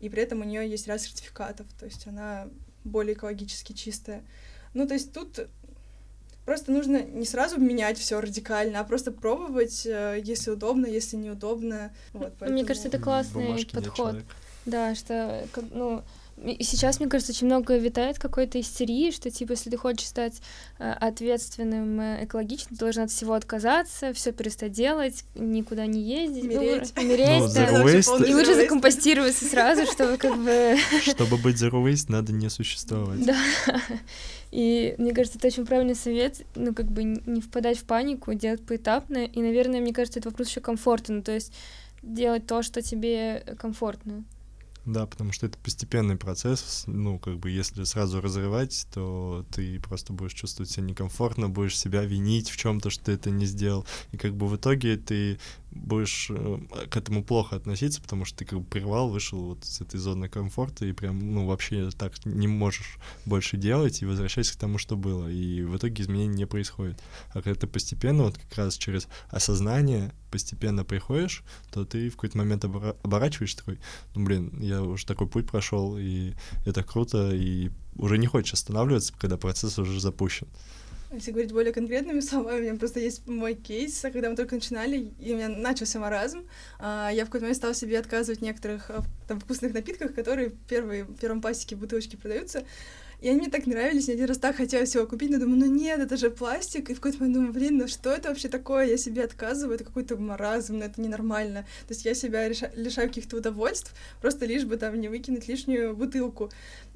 И при этом у нее есть ряд сертификатов, то есть она более экологически чистая. Ну, то есть тут просто нужно не сразу менять все радикально, а просто пробовать, если удобно, если неудобно. Вот, поэтому... Мне кажется, это классный подход. Да, что, ну... И сейчас, мне кажется, очень много витает какой-то истерии, что, типа, если ты хочешь стать ответственным, экологичным, ты должен от всего отказаться, все перестать делать, никуда не ездить, умереть, да, и лучше закомпостироваться сразу, чтобы как бы... Чтобы быть zero waste, надо не существовать. Да, и мне кажется, это очень правильный совет, ну, как бы не впадать в панику, делать поэтапно, и, наверное, мне кажется, это вопрос еще комфорта, ну, то есть делать то, что тебе комфортно. Да, потому что это постепенный процесс, ну, как бы, если сразу разрывать, то ты просто будешь чувствовать себя некомфортно, будешь себя винить в чем-то, что ты это не сделал, и, как бы, в итоге ты будешь к этому плохо относиться, потому что ты, как бы, прервал, вышел вот с этой зоны комфорта и прям, ну, вообще так не можешь больше делать и возвращайся к тому, что было, и в итоге изменений не происходит. А когда ты постепенно, вот как раз через осознание постепенно приходишь, то ты в какой-то момент оборачиваешься такой, ну, блин, я уже такой путь прошел, и это круто, и уже не хочешь останавливаться, когда процесс уже запущен. Если говорить более конкретными словами, у меня просто есть мой кейс, когда мы только начинали, и у меня начался маразм. Я в какой-то момент стала себе отказывать в некоторых там вкусных напитках, которые в первом пластике бутылочки продаются. И они мне так нравились, я один раз так хотела всего купить, но думаю, ну нет, это же пластик. И в какой-то момент думаю, блин, ну что это вообще такое? Я себе отказываю, это какой-то маразм, но это ненормально. То есть я себя лишаю каких-то удовольств, просто лишь бы там не выкинуть лишнюю бутылку.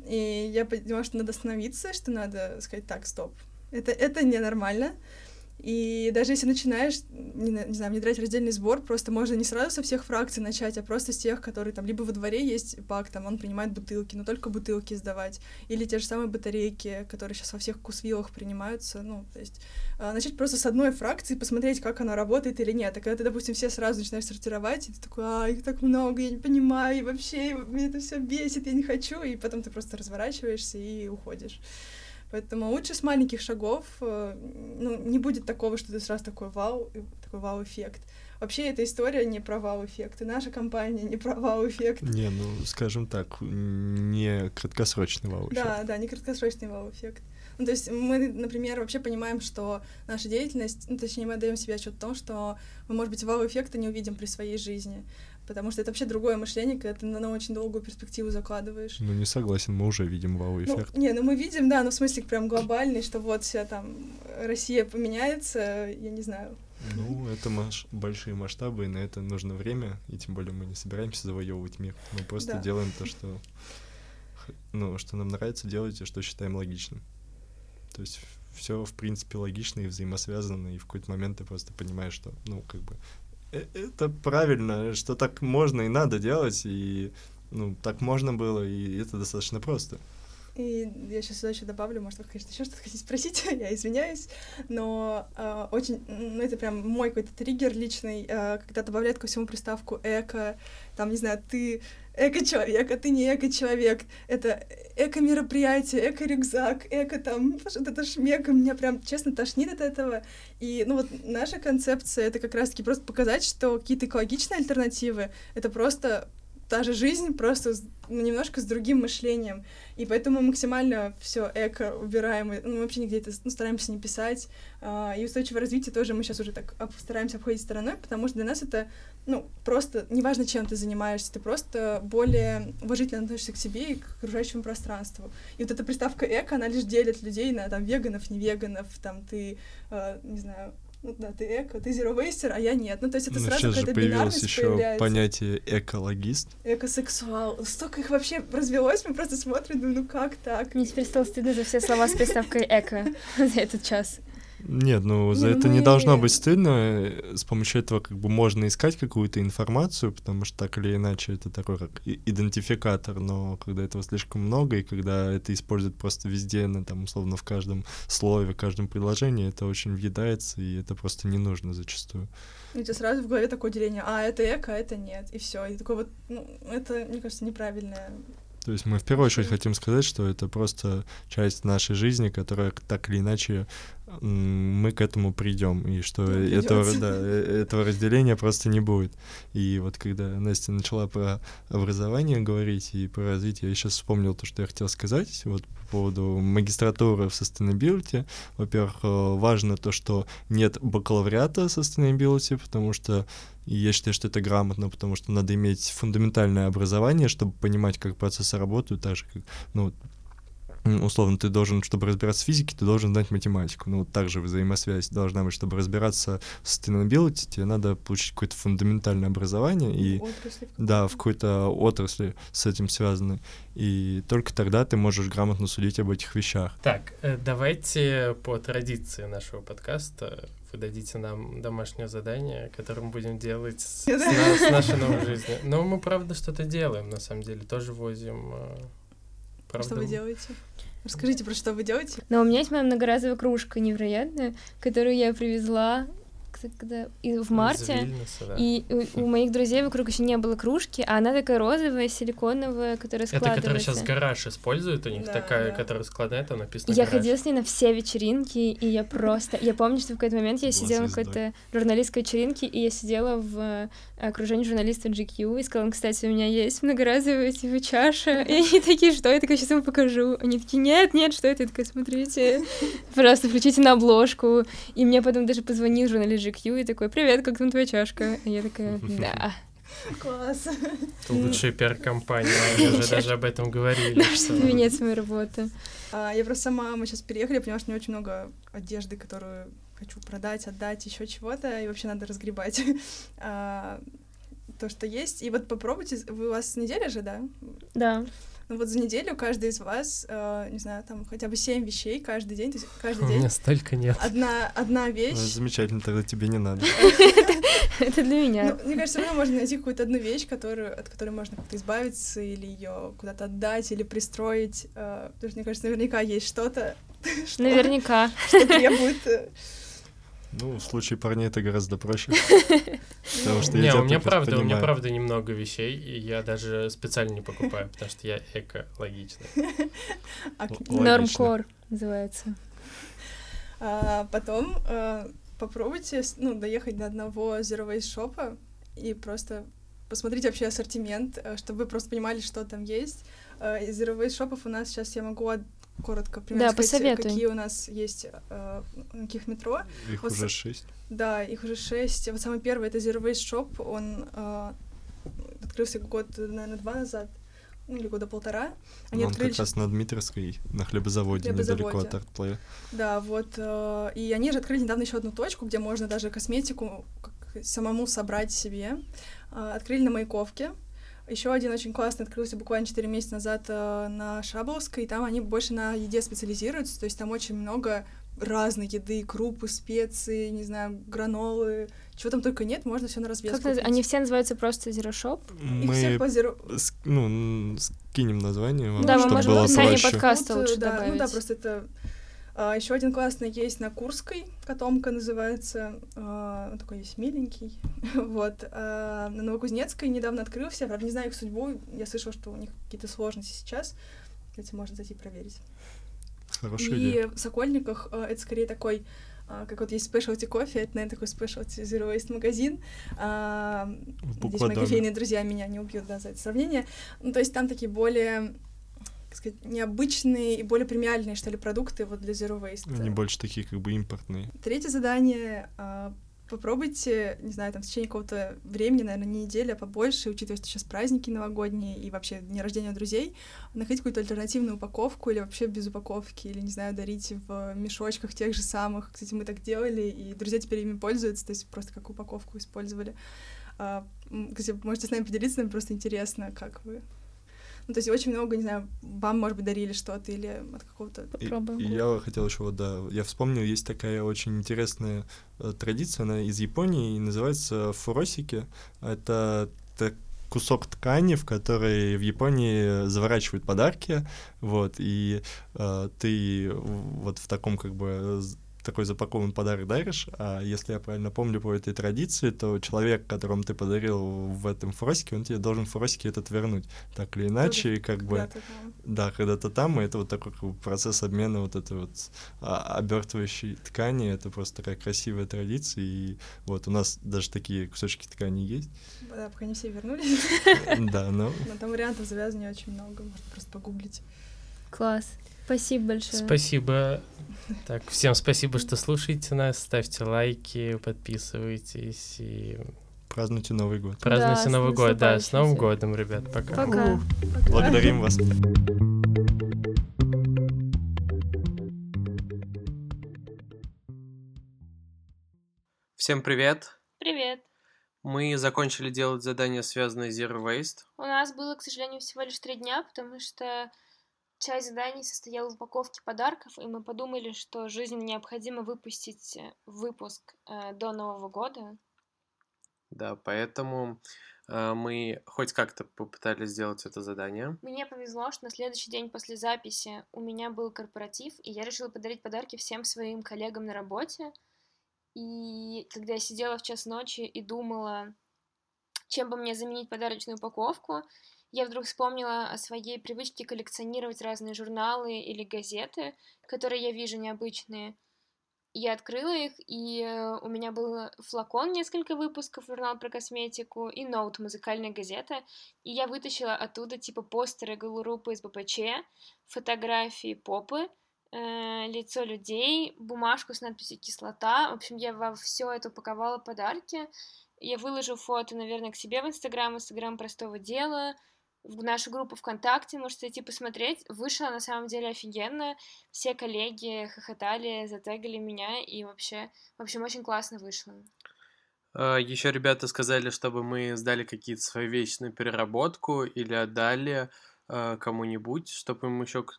И я поняла, что надо остановиться, что надо сказать, так, стоп, это ненормально. И даже если начинаешь, не знаю, внедрять раздельный сбор, просто можно не сразу со всех фракций начать, а просто с тех, которые там либо во дворе есть бак, там он принимает бутылки, но только бутылки сдавать, или те же самые батарейки, которые сейчас во всех вкусвиллах принимаются, ну, то есть начать просто с одной фракции, посмотреть, как она работает или нет. А когда ты, допустим, все сразу начинаешь сортировать, и ты такой, их так много, я не понимаю, и вообще меня это все бесит, я не хочу, и потом ты просто разворачиваешься и уходишь. Поэтому лучше с маленьких шагов, ну, не будет такого, что ты сразу такой вау-эффект. Вообще эта история не про вау-эффект, и наша компания не про вау-эффект. Не, ну, скажем так, не краткосрочный вау-эффект. Да, не краткосрочный вау-эффект. Ну, то есть мы, например, вообще понимаем, что наша деятельность, ну, точнее, мы отдаем себе отчет в том, что мы, может быть, вау-эффекта не увидим при своей жизни, потому что это вообще другое мышление, когда ты на очень долгую перспективу закладываешь. Ну, не согласен, мы уже видим вау-эффект. Мы видим, да, но в смысле прям глобальный, что вот вся там Россия поменяется, я не знаю. Ну, это большие масштабы, и на это нужно время, и тем более мы не собираемся завоевывать мир, мы просто делаем то, что, ну, что нам нравится делать и что считаем логичным. То есть все, в принципе, логично и взаимосвязано, и в какой-то момент ты просто понимаешь, что, ну, как бы, это правильно, что так можно и надо делать, и, ну, так можно было, и это достаточно просто. И я сейчас сюда еще добавлю, может, вы, конечно, еще что-то хотите спросить, я извиняюсь, но очень, ну, это прям мой какой-то триггер личный, когда добавляют ко всему приставку «эко», там, не знаю, ты эко-человек, а ты не эко-человек, это эко-мероприятие, эко-рюкзак, эко-там, что-то шмека, меня прям, честно, тошнит от этого. И, ну, вот наша концепция — это как раз-таки просто показать, что какие-то экологичные альтернативы — это просто та же жизнь, просто немножко с другим мышлением. И поэтому максимально все эко убираем, мы вообще нигде это стараемся не писать. И устойчивое развитие тоже мы сейчас уже так стараемся обходить стороной, потому что для нас это, ну, просто неважно, чем ты занимаешься, ты просто более уважительно относишься к себе и к окружающему пространству. И вот эта приставка эко, она лишь делит людей на там веганов, не веганов, там ты, не знаю, ну да, ты эко, ты зеро-вейстер, а я нет. Ну, то есть это сразу сейчас какая-то бинарность появляется. Сейчас же появилось еще понятие экологист. Экосексуал. Столько их вообще развелось, мы просто смотрим, думаем, ну как так? Мне теперь стало стыдно за все слова с приставкой эко за этот час. Нет, ну за это не должно быть стыдно. С помощью этого как бы можно искать какую-то информацию, потому что так или иначе это такой как идентификатор, но когда этого слишком много, и когда это используют просто везде, на, там, условно в каждом слове, в каждом предложении, это очень въедается, и это просто не нужно зачастую. И у тебя сразу в голове такое деление, а это эко, а это нет, и все. И такое вот, ну, это, мне кажется, неправильное. То есть мы в первую очередь хотим сказать, что это просто часть нашей жизни, которая так или иначе мы к этому придем, и что этого разделения просто не будет. И вот когда Настя начала про образование говорить и про развитие, я сейчас вспомнил то, что я хотел сказать вот по поводу магистратуры в sustainability. Во-первых, важно то, что нет бакалавриата sustainability, потому что и я считаю, что это грамотно, потому что надо иметь фундаментальное образование, чтобы понимать, как процессы работают, так же, как, ну, условно, ты должен, чтобы разбираться в физике, ты должен знать математику. Ну, вот так же взаимосвязь должна быть, чтобы разбираться в sustainability, тебе надо получить какое-то фундаментальное образование и да, в какой-то отрасли с этим связаны. И только тогда ты можешь грамотно судить об этих вещах. Так, давайте по традиции нашего подкаста вы дадите нам домашнее задание, которое мы будем делать с нашей новой жизнью. Но мы, правда, что-то делаем, на самом деле. Тоже возим... Правда? Что вы делаете? Расскажите, про что вы делаете. Но у меня есть моя многоразовая кружка невероятная, которую я привезла когда, в марте. Из Вильнюса, да. И у моих друзей вокруг еще не было кружки, а она такая розовая, силиконовая, которая складывается. Это которая сейчас гараж используют, у них да, такая, да. Которая складывает, там написано «Гараж». Я ходила с ней на все вечеринки, и я просто... Я помню, что в какой-то момент я сидела на какой-то журналистской вечеринке, и я сидела в окружении журналиста GQ и сказала им, кстати, у меня есть многоразовая типа чаша. И они такие, что? Я такая, сейчас вам покажу. Они такие, нет, нет, что это? Я такая, смотрите, пожалуйста, включите на обложку. И мне потом даже позвонил журналист GQ и такой, привет, как там твоя чашка? И я такая, да. Класс. Лучшая пиар-компания, мы уже даже об этом говорили. Это венец моей работы. Я просто сама, мы сейчас переехали, потому что у меня очень много одежды, которую хочу продать, отдать, еще чего-то, и вообще надо разгребать то, что есть. И вот попробуйте, вы у вас неделя же, да? Да. Ну вот за неделю каждый из вас, не знаю, там хотя бы 7 вещей каждый день. То есть каждый день у меня столько нет. Одна вещь. Замечательно, тогда тебе не надо. Это для меня. Мне кажется, всё равно можно найти какую-то одну вещь, от которой можно как-то избавиться, или ее куда-то отдать, или пристроить. Потому что, мне кажется, наверняка есть что-то, что требует... Ну, в случае парней это гораздо проще. Не, у меня правда немного вещей, и я даже специально не покупаю, потому что я экологичный. Нормкор называется. Потом попробуйте доехать до одного Zero Waste Shop и просто посмотрите вообще ассортимент, чтобы вы просто понимали, что там есть. Из Zero Waste Shop у нас сейчас я могу... Коротко, примерно, да, сказать, какие у нас есть, каких метро. Их вот уже 6. Да, их уже 6. Вот самый первый — это Zero Waste Shop, он открылся год, наверное, 2 назад, или года полтора. Они открылись как раз на Дмитровской, на хлебозаводе, недалеко от Artplay. Да, вот, и они же открыли недавно еще одну точку, где можно даже косметику самому собрать себе. Открыли на Маяковке. Еще один очень классный открылся буквально 4 месяца назад на Шаболовской, и там они больше на еде специализируются, то есть там очень много разной еды, крупы, специи, не знаю, гранолы, чего там только нет, можно все на развес купить. Они все называются просто Zero Shop? Мы всех по Zero... скинем название вам, да, чтобы было проще. Да, мы можем в описании подкаста лучше добавить. Ну да, просто это... Еще один классный есть на Курской, Котомка называется, он такой есть миленький, вот, на Новокузнецкой недавно открылся, я, правда, не знаю их судьбу, я слышала, что у них какие-то сложности сейчас, кстати, можно зайти проверить. Хорошая идея. И в Сокольниках это скорее такой Как вот есть specialty кофе, это, наверное, такой specialty Zero Waste магазин. Здесь мои кофейные друзья меня не убьют, да, за это сравнение. Ну, то есть там такие более, как сказать, необычные и более премиальные, что ли, продукты вот для Zero Waste. Они больше такие как бы импортные. Третье задание — попробуйте, не знаю, там, в течение какого-то времени, наверное, не недели, а побольше, учитывая, что сейчас праздники новогодние и вообще дни рождения друзей, находить какую-то альтернативную упаковку или вообще без упаковки, или, не знаю, дарить в мешочках тех же самых. Кстати, мы так делали, и друзья теперь ими пользуются, то есть просто как упаковку использовали. Кстати, можете с нами поделиться, нам просто интересно, как вы... Ну, то есть очень много, не знаю, вам, может быть, дарили что-то или от какого-то... Попробуем. Я хотел еще я вспомнил, есть такая очень интересная традиция, она из Японии, называется фуросики. Это кусок ткани, в который в Японии заворачивают подарки, вот, и ты вот в таком как бы... такой запакованный подарок даришь, а если я правильно помню по этой традиции, то человек, которому ты подарил в этом фросике, он тебе должен фросики этот вернуть, так или иначе, как бы, да, когда-то там, и это вот такой процесс обмена вот этой вот обертывающей ткани, это просто такая красивая традиция, и вот у нас даже такие кусочки ткани есть. Да, пока не все вернулись. Да, но... Там вариантов завязывания очень много, можно просто погуглить. Класс. Спасибо большое. Спасибо. Так, всем спасибо, что слушаете нас, ставьте лайки, подписывайтесь и... Празднуйте Новый год. Празднуйте Новый год, да. С Новым годом, ребят. Пока. Пока. Благодарим вас. Всем привет. Привет. Мы закончили делать задания, связанные с Zero Waste. У нас было, к сожалению, всего лишь 3 дня, потому что... Часть заданий состояла в упаковке подарков, и мы подумали, что жизненно необходимо выпустить выпуск до Нового года. Да, поэтому мы хоть как-то попытались сделать это задание. Мне повезло, что на следующий день после записи у меня был корпоратив, и я решила подарить подарки всем своим коллегам на работе. И когда я сидела в 1:00 ночи и думала, чем бы мне заменить подарочную упаковку, я вдруг вспомнила о своей привычке коллекционировать разные журналы или газеты, которые я вижу необычные. Я открыла их, и у меня был флакон, несколько выпусков, журнал про косметику, и ноут, музыкальная газета. И я вытащила оттуда типа постеры галурупы из БПЧ, фотографии попы, лицо людей, бумажку с надписью «Кислота». В общем, я во все это упаковала подарки. Я выложу фото, наверное, к себе в Инстаграм «Простого дела», в нашу группу ВКонтакте, можете зайти посмотреть. Вышло на самом деле офигенно. Все коллеги хохотали, затегали меня, и вообще, в общем, очень классно вышло. Еще ребята сказали, чтобы мы сдали какие-то свои вещи на переработку или отдали кому-нибудь, чтобы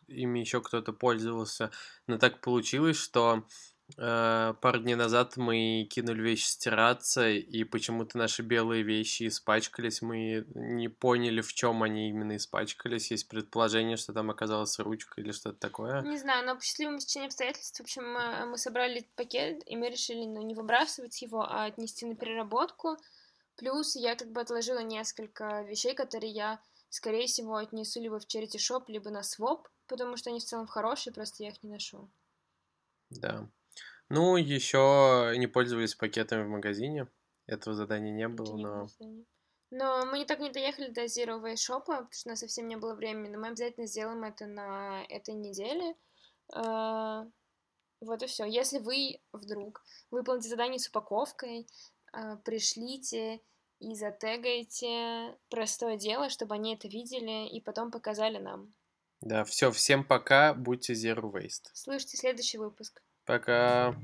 ими еще кто-то пользовался. Но так получилось, что пару дней назад мы кинули вещи стираться, и почему-то наши белые вещи испачкались. Мы не поняли, в чем они именно испачкались. Есть предположение, что там оказалась ручка или что-то такое. Не знаю, но по счастливому стечению обстоятельств, в общем, мы собрали пакет, и мы решили, не выбрасывать его, а отнести на переработку. Плюс я как бы отложила несколько вещей, которые я, скорее всего, отнесу либо в Charity Shop, либо на Swap, потому что они в целом хорошие, просто я их не ношу. Да. Ну, еще не пользовались пакетами в магазине. Этого задания не было, но мы так не доехали до Zero Waste Shop, потому что у нас совсем не было времени. Но мы обязательно сделаем это на этой неделе. Вот и все. Если вы вдруг выполните задание с упаковкой, пришлите и затегайте «Простое дело», чтобы они это видели и потом показали нам. Да, все. Всем пока. Будьте Zero Waste. Слушайте следующий выпуск. Пока.